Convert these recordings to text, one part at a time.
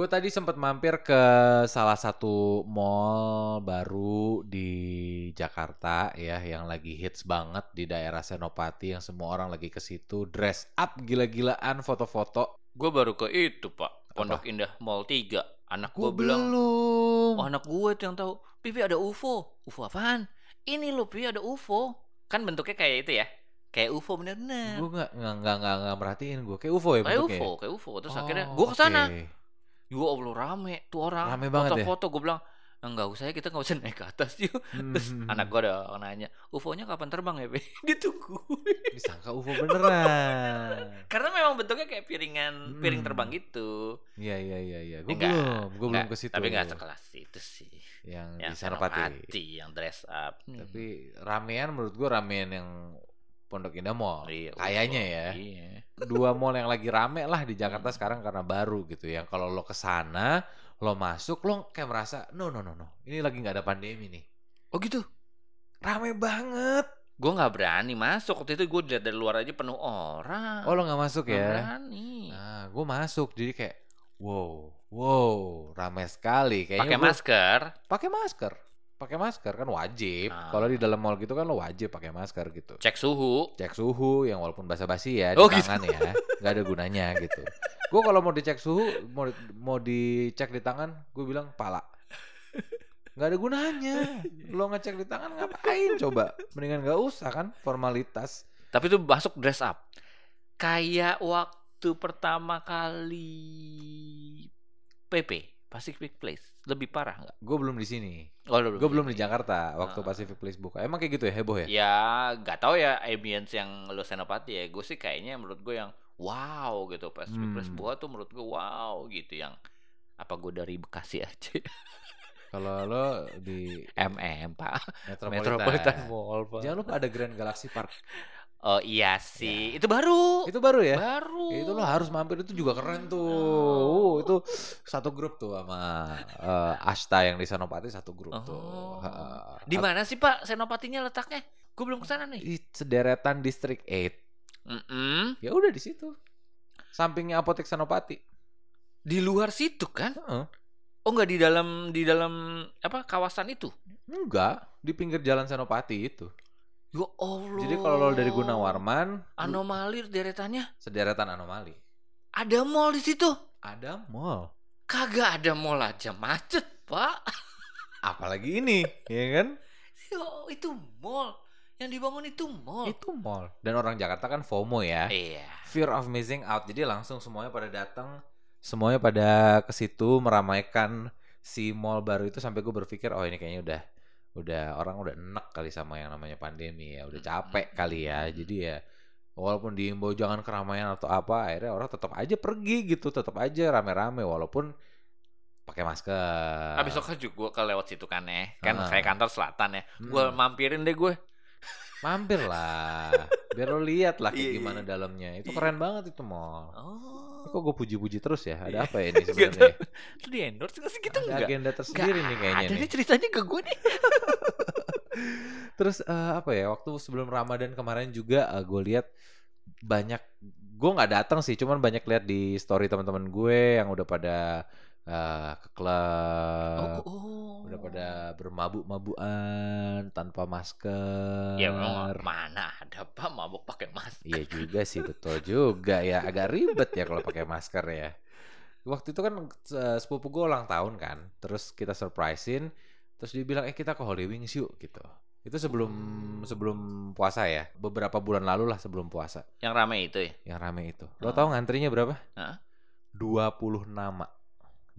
Gue tadi sempat mampir ke salah satu mall baru di Jakarta ya, yang lagi hits banget di daerah Senopati, yang semua orang lagi ke situ dress up gila-gilaan foto-foto. Gue baru ke itu, Pak. Pondok Indah Mall 3. Anak gue bilang, "Oh, anak gue tuh yang tahu, Pipi ada UFO." "UFO apaan?" "Ini loh, Pipi ada UFO." Kan bentuknya kayak itu ya. Kayak UFO bener-bener. Gue enggak merhatiin gue. Kayak UFO ya bentuknya. Kayak UFO. Terus akhirnya gue ke sana. Okay. Ya Allah, rame tuh orang. Rame banget foto-foto ya? Foto-foto, gue bilang, enggak usah ya, kita gak usah naik ke atas yuk. Terus anak gue ada orang nanya, UFO-nya kapan terbang ya, Be? Ditunggu. Disangka UFO beneran. Karena memang bentuknya kayak piring terbang gitu. Iya. Gue belum ke situ. Tapi gak sekelas itu sih. Yang di Senopati. Yang dress up. Tapi ramean menurut gue, ramean yang Pondok Indah Mall, iya, kayaknya ya. Iya. Dua mall yang lagi rame lah di Jakarta sekarang karena baru gitu ya. Kalau lo kesana, lo masuk, lo kayak merasa no. Ini lagi nggak ada pandemi nih. Oh gitu? Rame banget. Gue nggak berani masuk. Waktu itu gue dilihat dari luar aja penuh orang. Oh, lo nggak masuk ya? Nggak berani. Nah, gue masuk jadi kayak wow, rame sekali. Kayaknya pakai masker kan wajib. Kalau di dalam mall gitu kan lo wajib pakai masker gitu. Cek suhu yang walaupun basa-basi ya, di tangan gitu. Ya nggak ada gunanya gitu. Gue kalau mau dicek suhu, mau dicek di tangan, gue bilang pala. Nggak ada gunanya lo ngecek di tangan, ngapain coba, mendingan nggak usah kan, formalitas. Tapi tuh masuk dress up kayak waktu pertama kali PP Pacific Place. Lebih parah nggak? Gue belum di sini. Oh, gue belum di Jakarta waktu Pacific Place buka. Emang kayak gitu ya, heboh ya? Ya nggak tahu ya, ambience yang lo Senopati ya. Gue sih kayaknya menurut gue yang wow gitu. Pacific Place buka tuh menurut gue wow gitu. Yang apa, gue dari Bekasi aja. Kalau lo di Pak. Metropolitan Mall, Pak. Jangan lupa ada Grand Galaxy Park. Oh iya sih, ya. Itu baru ya? Baru. Itu lo harus mampir, itu juga keren tuh. Itu satu grup tuh sama Ashta yang di Senopati, satu grup tuh. Di mana sih, Pak, Senopatinya letaknya? Gue belum kesana nih. Di sederetan District 8. Ya udah di situ. Sampingnya Apotek Senopati. Di luar situ kan? Oh, enggak di dalam apa kawasan itu? Enggak, di pinggir jalan Senopati itu. Ya Allah. Jadi kalau lo dari Gunawarman, anomali deretannya? Sederetan anomali. Ada mall di situ? Ada mall. Kagak ada mall aja macet, Pak. Apalagi ini, ya kan? Yo, itu mall. Yang dibangun itu mall. Itu mall. Dan orang Jakarta kan FOMO ya. Iya. Fear of missing out. Jadi langsung semuanya pada datang, semuanya pada ke situ meramaikan si mall baru itu, sampai gue berpikir, oh ini kayaknya udah orang udah enek kali sama yang namanya pandemi ya, udah capek kali ya. Jadi ya walaupun diimbau jangan keramaian atau apa, akhirnya orang tetap aja pergi gitu, tetap aja rame-rame walaupun pakai masker. Habis itu juga gue kelewat situ kan ya, kan saya kantor selatan ya. Gue mampirin deh gue. Mampir lah, biar lo lihat lah kayak gimana dalamnya. Itu keren banget itu mall. Kok gue puji-puji terus ya? Ada apa ya ini sebenarnya? Itu di endorse nggak sih gitu? Ada agenda tersendiri nih kayaknya. Ada nih ceritanya ke gue nih. Terus apa ya? Waktu sebelum Ramadan kemarin juga gue lihat banyak. Gue nggak datang sih, cuman banyak lihat di story teman-teman gue yang udah pada ke klub, udah pada bermabuk-mabukan tanpa masker. Ya mana ada, Pak, mabuk pakai masker. Iya juga sih, betul juga ya, agak ribet ya kalau pakai masker ya. Waktu itu kan sepupu gue ulang tahun kan, terus kita surprisein, terus dia bilang kita ke Holywings yuk gitu. Itu sebelum puasa ya, beberapa bulan lalu lah sebelum puasa. Yang rame itu. Lo tau ngantrinya berapa? 20 nama.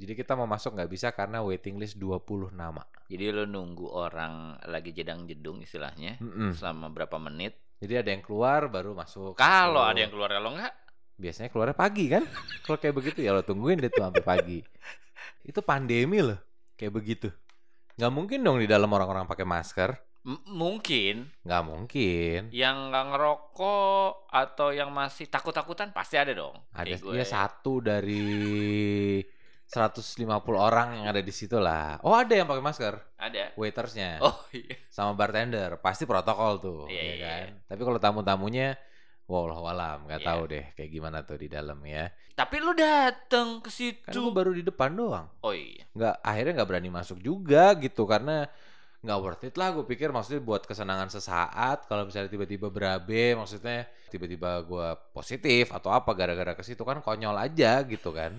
Jadi kita mau masuk nggak bisa karena waiting list 20 nama. Jadi lo nunggu orang lagi jedang-jedung istilahnya selama berapa menit. Jadi ada yang keluar baru masuk. Kalau ada yang keluar, kalau nggak biasanya keluarnya pagi kan. Kalau kayak begitu ya lo tungguin deh tuh sampai pagi. Itu pandemi loh kayak begitu. Nggak mungkin dong di dalam orang-orang pakai masker. Nggak mungkin. Yang nggak ngerokok atau yang masih takut-takutan pasti ada dong. Ada dia satu dari 150 orang yang ada di situ lah. Oh, ada yang pakai masker? Ada. Waitersnya. Oh iya. Sama bartender, pasti protokol tuh, iya kan? Iya. Tapi kalau tamu-tamunya Wallahualam, nggak tahu deh kayak gimana tuh di dalam ya. Tapi lu dateng ke situ. Kan gue baru di depan doang. Oh iya. Nggak, akhirnya nggak berani masuk juga gitu karena nggak worth it lah. Gue pikir maksudnya buat kesenangan sesaat. Kalau misalnya tiba-tiba berabe, maksudnya tiba-tiba gue positif atau apa gara-gara ke situ kan konyol aja gitu kan.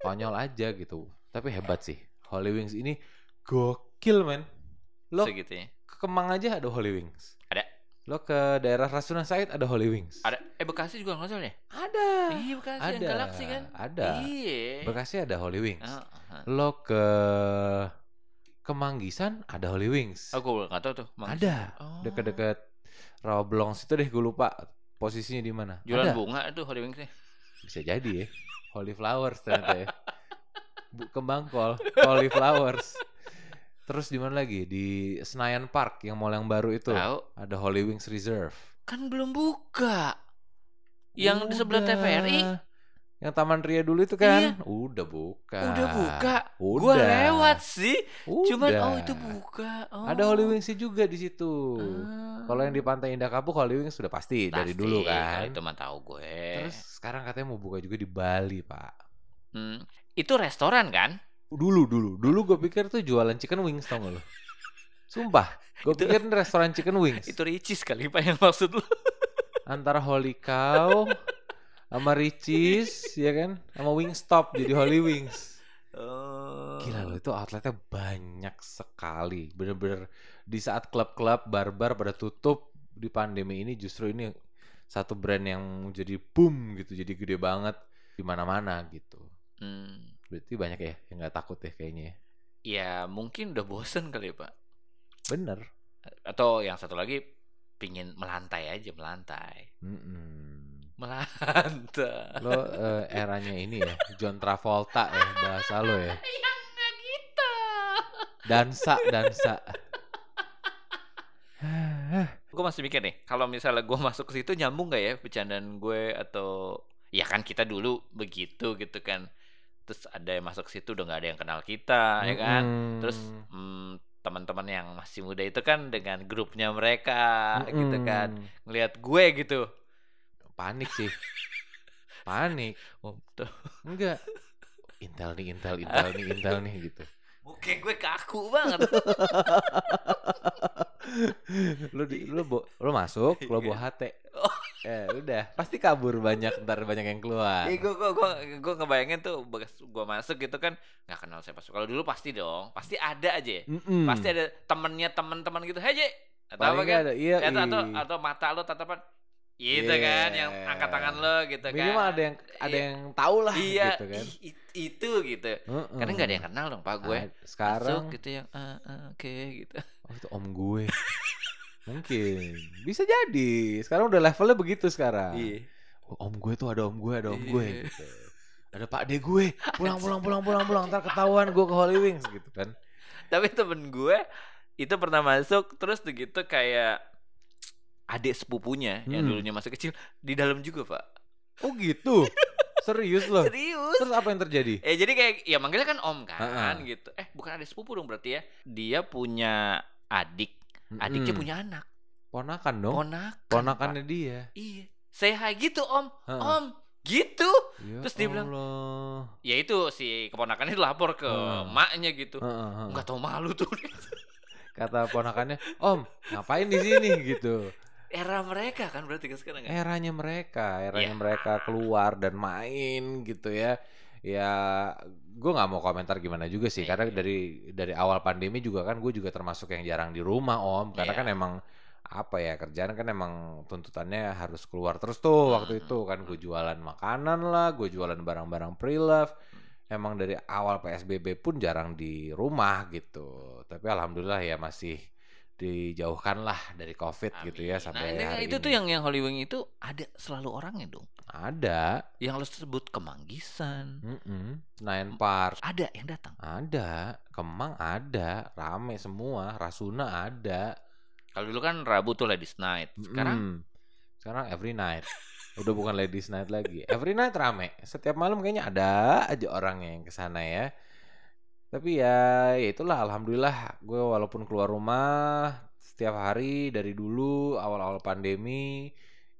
Konyol aja gitu. Tapi hebat sih. Holywings ini gokil men. Lo segitunya. Ke Kemang aja ada Holywings. Lo ke daerah Rasuna Said ada Holywings. Ada. Bekasi juga nggak ya? Ada. Iya Bekasi ada. Yang Galaxy kan? Ada. Iya. Bekasi ada Holywings. Lo ke Kemanggisan ada Holywings. Aku nggak tahu tuh. Manggisan. Ada. Oh. Deket-deket Rawablong situ deh. Gue lupa posisinya di mana. Jualan ada. Bunga tuh Hollywingsnya. Bisa jadi ya. Holy flowers ternyata ya. Kembang kol. Holy flowers. Terus di mana lagi? Di Senayan Park yang mall yang baru itu. Tau. Ada Holywings Reserve. Kan belum buka. Yang udah. Di sebelah TVRI. Yang Taman Ria dulu itu kan? Iya. Udah buka. Udah buka. Udah. Gua lewat sih. Udah. Cuman itu buka. Oh. Ada Holywings juga di situ. Kalau yang di Pantai Indah Kapuk Holywings sudah pasti dari dulu kan. Itu mah tahu gue. Terus sekarang katanya mau buka juga di Bali, Pak. Itu restoran kan? Dulu gue pikir tuh jualan chicken wings tau gak lo? Sumpah, gue pikir restoran chicken wings. Itu Ricis kali Pak yang maksud lo? Antara Holy Cow sama Ricis, ya kan? Sama Wingstop jadi Holy Wings. Gila lo, itu outletnya banyak sekali. Bener-bener di saat klub-klub barbar pada tutup di pandemi ini justru ini satu brand yang jadi boom gitu, jadi gede banget di mana-mana gitu. Berarti banyak ya yang nggak takut ya kayaknya. Ya mungkin udah bosen kali ya Pak. Bener. Atau yang satu lagi pingin melantai aja melantai. Melantai. Lo eranya ini ya John Travolta ya bahasa lo ya. Ya nggak gitu. Dansa. Gue masih mikir nih kalau misalnya gue masuk ke situ nyambung nggak ya bercandaan gue atau ya kan kita dulu begitu gitu kan. Terus ada yang masuk situ udah nggak ada yang kenal kita, ya kan? Terus teman-teman yang masih muda itu kan dengan grupnya mereka, gitu kan, ngelihat gue gitu, panik sih, panik. Enggak, intel nih gitu. Oke, gue kaku banget. Lo masuk, lo bawa hati. Udah pasti kabur banyak ntar banyak yang keluar. Gue ngebayangin tuh gue masuk gitu kan nggak kenal siapa. Kalau dulu pasti dong, pasti ada aja. Pasti ada temennya teman-teman gitu. Hei, atau apa kan? Ada, iya, atau mata lo tatapan gitu kan, yang angkat tangan lo gitu kan. Minimal ada yang tahu lah gitu kan. Itu gitu. Karena nggak ada yang kenal dong Pak gue. Sekarang masuk gitu yang oke gitu. Oh itu om gue. Mungkin bisa jadi sekarang udah levelnya begitu sekarang. Iya. Om gue tuh ada om gue gue gitu. Ada Pak De gue pulang ntar ketahuan gue ke Holywings gitu kan. Tapi temen gue itu pernah masuk terus begitu kayak adik sepupunya yang dulunya masih kecil di dalam juga Pak. Oh gitu. Serius loh. Serius. Terus apa yang terjadi? Jadi kayak ya manggilnya kan om kan gitu. Bukan adik sepupu dong berarti ya. Dia punya adik. Adiknya punya anak. Ponakan dong. Ponakannya Pak. Dia. Iya. Say hi gitu om. Om gitu ya. Terus dia bilang ya itu si keponakannya lapor ke maknya gitu. Gak tau malu tuh. Kata ponakannya om ngapain di sini gitu. Era mereka kan berarti kan sekarang kan? Eranya mereka mereka keluar dan main gitu ya. Ya gue gak mau komentar gimana juga sih karena dari awal pandemi juga kan gue juga termasuk yang jarang di rumah om karena kan emang apa ya kerjaan kan emang tuntutannya harus keluar terus tuh waktu itu kan gue jualan makanan lah gue jualan barang-barang pre-love emang dari awal PSBB pun jarang di rumah gitu tapi alhamdulillah ya masih dijauhkan lah dari COVID. Amin. Gitu ya sampai hari itu ini. Tuh yang Holywings itu ada selalu orangnya dong. Ada. Yang lo sebut Kemanggisan, Senayan Park. Ada yang datang. Ada. Kemang ada, rame semua. Rasuna ada. Kalau dulu kan Rabu tuh Ladies Night. Sekarang every night. Udah bukan Ladies Night lagi. Every night rame. Setiap malam kayaknya ada aja orangnya yang kesana ya. Tapi ya itulah alhamdulillah gue walaupun keluar rumah setiap hari dari dulu awal-awal pandemi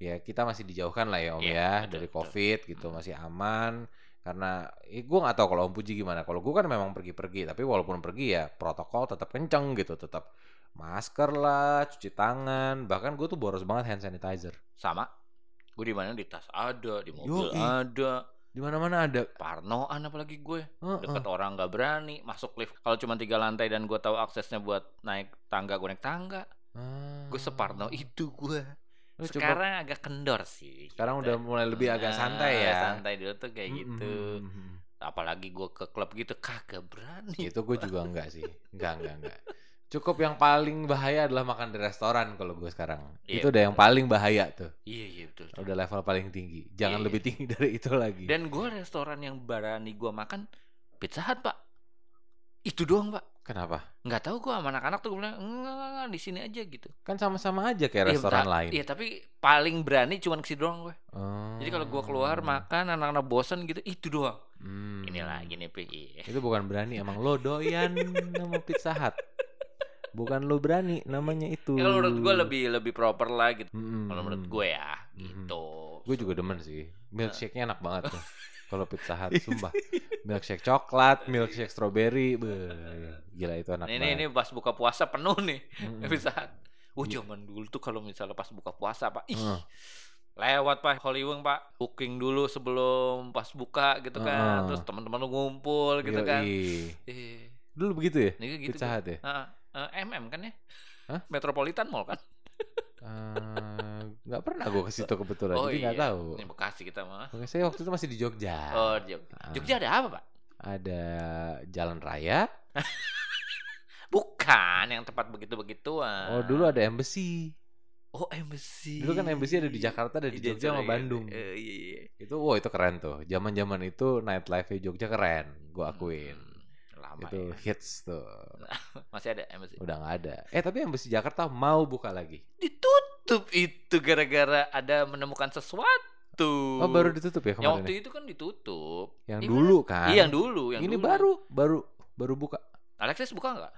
ya kita masih dijauhkan lah ya Om ya betul, dari COVID betul. Gitu masih aman. Karena gue nggak tahu kalau Om Puji gimana. Kalau gue kan memang pergi-pergi, tapi walaupun pergi ya protokol tetap kenceng gitu, tetap masker lah, cuci tangan. Bahkan gue tuh boros banget hand sanitizer. Sama. Gue di mana di tas ada, di mobil ada, di mana-mana ada. Parnoan apalagi gue. Deket orang nggak berani masuk lift. Kalau cuma 3 lantai dan gue tahu aksesnya buat naik tangga, gue naik tangga. Gue separno itu gue. Sekarang coba, agak kendor sih. Sekarang udah mulai lebih agak santai ya. Santai dulu tuh kayak gitu. Apalagi gue ke klub gitu kagak berani. Itu gue juga enggak sih. Enggak. Cukup yang paling bahaya adalah makan di restoran kalau gue sekarang. Iya, itu udah betul. Yang paling bahaya tuh. Iya betul. Udah level paling tinggi. Jangan lebih tinggi dari itu lagi. Dan gue restoran yang berani gue makan Pizza Hut, Pak. Itu doang, Pak. Kenapa? Nggak tahu gue sama anak-anak tuh gue bilang enggak di sini aja gitu. Kan sama-sama aja kayak restoran lain. Iya tapi paling berani cuman kesini doang gue. Jadi kalau gue keluar makan anak-anak bosan gitu itu doang. Ini lagi nih itu bukan berani emang lo doyan sama Pizza Hut. Bukan lo berani namanya itu. Ya, kalau menurut gue lebih proper lah gitu. Kalau menurut gue ya gitu. Gue juga demen sih. Milkshake-nya enak banget tuh. Kalau Pizza Hut sumpah. Milkshake coklat, milkshake strawberry. Gila itu enak banget. Ini pas buka puasa penuh nih Pizza Hut. Zaman dulu tuh kalau misalnya pas buka puasa Pak. Lewat Pak Holywings Pak. Booking dulu sebelum pas buka gitu kan. Terus teman-teman lu ngumpul gitu kan. Dulu begitu ya? Gitu, Pizza Hut ya? Kan ya? Hah? Metropolitan Mall kan? Nggak pernah gue ke situ kebetulan, jadi nggak tahu. Ini Bekasi kita mah. Bekasi waktu itu masih di Jogja. Jogja ada apa Pak? Ada jalan raya. Bukan yang tempat begitu-begituan. Dulu ada Embassy. Embassy. Dulu kan Embassy ada di Jakarta, ada di Jogja sama Bandung. Iya. Itu itu keren tuh. Zaman-zaman itu nightlife-nya Jogja keren, gue akuin. Lama itu ya. Hits tuh. Masih ada Embassy? Udah gak ada. Tapi Embassy Jakarta mau buka lagi. Ditutup itu gara-gara ada menemukan sesuatu. Baru ditutup ya kemarin? Yang waktu itu kan ditutup. Yang dulu kan? Iya yang dulu. Ini baru buka. Alexis buka gak?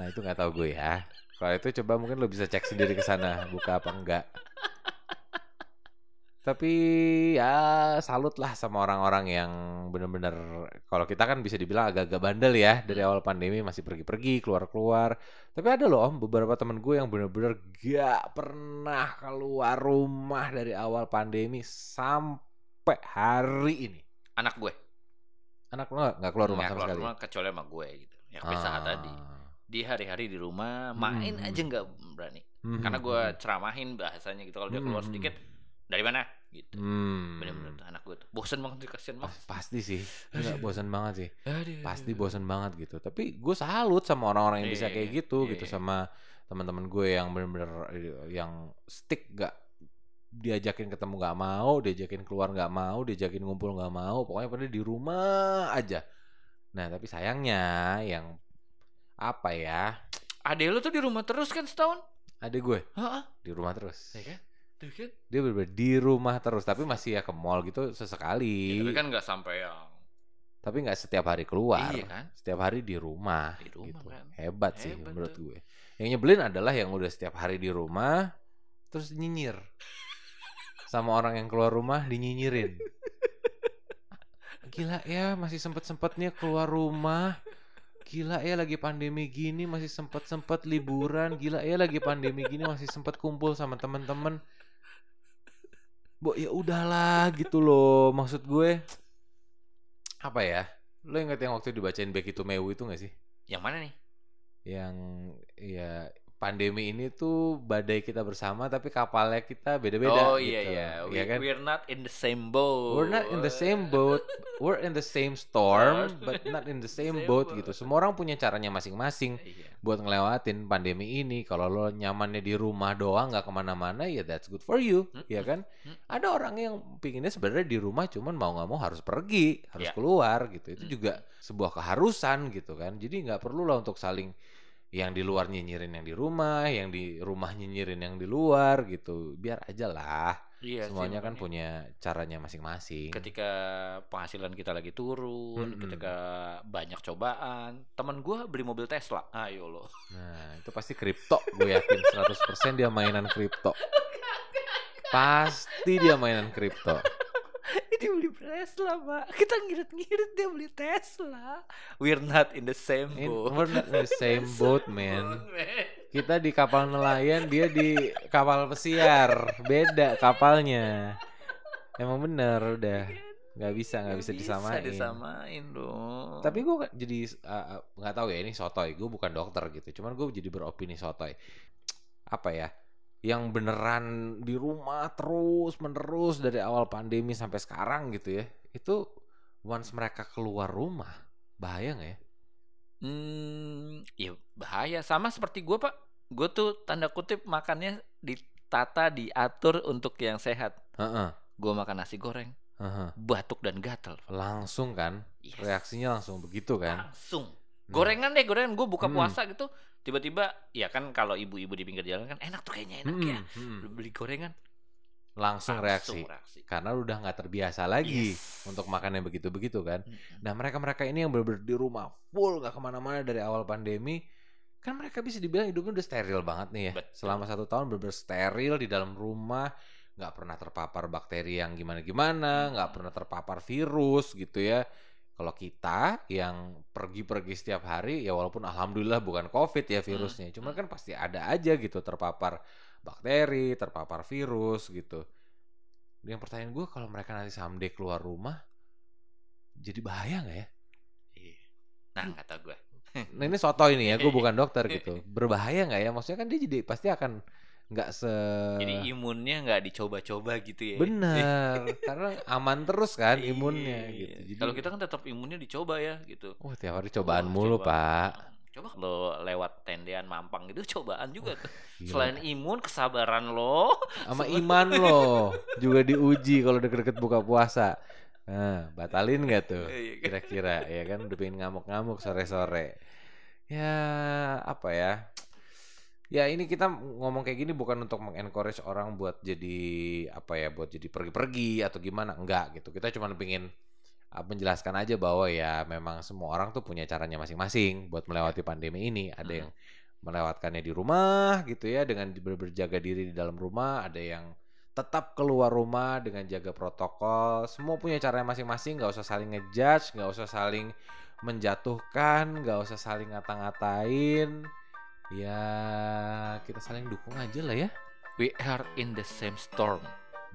Nah itu gak tahu gue ya. Kalau itu coba mungkin lo bisa cek sendiri ke sana buka apa enggak. Tapi ya salut lah sama orang-orang yang benar-benar kalau kita kan bisa dibilang agak-agak bandel ya dari awal pandemi masih pergi-pergi keluar-keluar. Tapi ada loh Om beberapa temen gue yang benar-benar gak pernah keluar rumah dari awal pandemi sampai hari ini. Anak gue. Anak lo gak keluar rumah sama keluar sekali. Keluar rumah kecuali sama gue gitu. Yang biasa tadi. Di hari-hari di rumah main aja gak berani. Karena gue ceramahin bahasanya gitu kalau dia keluar sedikit. Dari mana? Gitu. Bener-bener anak gue tuh bosen banget sih, kasihan banget. Pasti sih. Enggak bosen banget sih. Pasti bosen banget gitu. Tapi gue salut sama orang-orang yang bisa kayak gitu gitu sama teman-teman gue yang bener-bener yang stick gak diajakin ketemu gak mau, diajakin keluar gak mau, diajakin ngumpul gak mau, pokoknya pada di rumah aja. Nah, tapi sayangnya yang apa ya? Adek lu tuh di rumah terus kan setahun? Adek gue? Di rumah terus. Iya kan? Dia bener-bener di rumah terus. Tapi masih ya ke mall gitu sesekali ya, tapi kan gak sampai yang tapi gak setiap hari keluar. Iya kan? Setiap hari di rumah, gitu. Kan? Hebat sih menurut gue. Yang nyebelin adalah yang udah setiap hari di rumah terus nyinyir sama orang yang keluar rumah dinyinyirin. Gila ya masih sempet-sempetnya keluar rumah. Gila ya lagi pandemi gini masih sempet-sempet liburan. Gila ya lagi pandemi gini masih sempet kumpul sama temen-temen. Bo ya udahlah gitu loh. Maksud gue apa ya? Lo inget yang waktu dibacain Back to Mew itu gak sih? Yang mana nih? Yang ya pandemi ini tuh badai kita bersama tapi kapalnya kita beda-beda. Iya. Kan? We're not in the same boat. We're not in the same boat. We're in the same storm but not in the same boat gitu. Semua orang punya caranya masing-masing buat ngelewatin pandemi ini. Kalau lo nyamannya di rumah doang nggak kemana-mana ya that's good for you. Ya kan? Ada orang yang pinginnya sebenarnya di rumah cuman mau nggak mau harus pergi, harus keluar gitu. Itu juga sebuah keharusan gitu kan. Jadi nggak perlu lah untuk saling yang di luar nyinyirin yang di rumah nyinyirin yang di luar gitu. Biar aja lah. Iya, semuanya kan punya caranya masing-masing. Ketika penghasilan kita lagi turun, ketika banyak cobaan, teman gue beli mobil Tesla. Ayo lo. Nah, itu pasti kripto, gue yakin 100% dia mainan kripto. Pasti dia mainan kripto. Dia beli Tesla, Pak. Kita ngirit-ngirit dia beli Tesla. We're not in the same boat. We're not in the same boat, man. Kita di kapal nelayan, dia di kapal pesiar. Beda kapalnya. Emang bener udah. Gak bisa disamain. Dong. Tapi gue jadi gak tahu ya, ini sotoy. Gue bukan dokter gitu. Cuman gue jadi beropini sotoy. Apa ya? Yang beneran di rumah terus menerus dari awal pandemi sampai sekarang gitu ya, itu once mereka keluar rumah bahaya nggak ya? Ya bahaya, sama seperti gue, Pak. Gue tuh tanda kutip makannya ditata, diatur untuk yang sehat. Gue makan nasi goreng, batuk dan gatel langsung kan? Yes. Reaksinya langsung begitu kan? Langsung. Gorengan deh, gorengan. Gue buka puasa gitu, tiba-tiba ya kan kalau ibu-ibu di pinggir jalan kan enak tuh kayaknya, enak ya. Beli gorengan langsung reaksi. Karena udah nggak terbiasa lagi untuk makannya begitu-begitu kan. Nah mereka ini yang bener-bener di rumah full nggak kemana-mana dari awal pandemi, kan mereka bisa dibilang hidupnya udah steril banget nih ya. Betul. Selama 1 tahun bener-bener steril di dalam rumah, nggak pernah terpapar bakteri yang gimana-gimana, nggak pernah terpapar virus gitu ya. Kalau kita yang pergi-pergi setiap hari, ya walaupun alhamdulillah bukan COVID ya virusnya, cuma kan pasti ada aja gitu terpapar bakteri, terpapar virus gitu. Yang pertanyaan gue, kalau mereka nanti someday keluar rumah, jadi bahaya nggak ya? Nah nggak tau gue. Nah ini soto ini ya, gue bukan dokter gitu. Berbahaya nggak ya? Maksudnya kan dia jadi pasti akan nggak se. Jadi imunnya nggak dicoba-coba gitu ya. Bener, karena aman terus kan imunnya. Gitu. Jadi kalau kita kan tetap imunnya dicoba ya gitu. Oh tiap hari cobaan mulu Pak. Coba lo lewat tendean Mampang gitu, cobaan juga tuh. Selain imun, kesabaran lo, sama iman lo juga diuji kalau deket-deket buka puasa. Nah, batalin nggak tuh? Kira-kira ya kan udah pengen ngamuk-ngamuk sore-sore. Ya apa ya? Ya ini kita ngomong kayak gini bukan untuk mengencourage orang buat jadi apa ya, buat jadi pergi-pergi atau gimana, enggak gitu. Kita cuma pengen menjelaskan aja bahwa ya memang semua orang tuh punya caranya masing-masing buat melewati pandemi ini. Ada yang melewatkannya di rumah gitu ya dengan berjaga diri di dalam rumah, ada yang tetap keluar rumah dengan jaga protokol. Semua punya caranya masing-masing, nggak usah saling ngejudge, nggak usah saling menjatuhkan, nggak usah saling ngata-ngatain. Ya, kita saling dukung aja lah ya. We are in the same storm,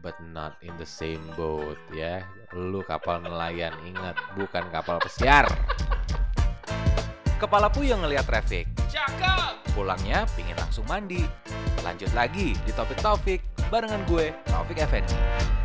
but not in the same boat ya. Lu kapal nelayan, ingat, bukan kapal pesiar. Kepala puyeng ngelihat traffic. Cakep. Pulangnya pingin langsung mandi. Lanjut lagi di Topik-Topik barengan gue, Topik Effendi.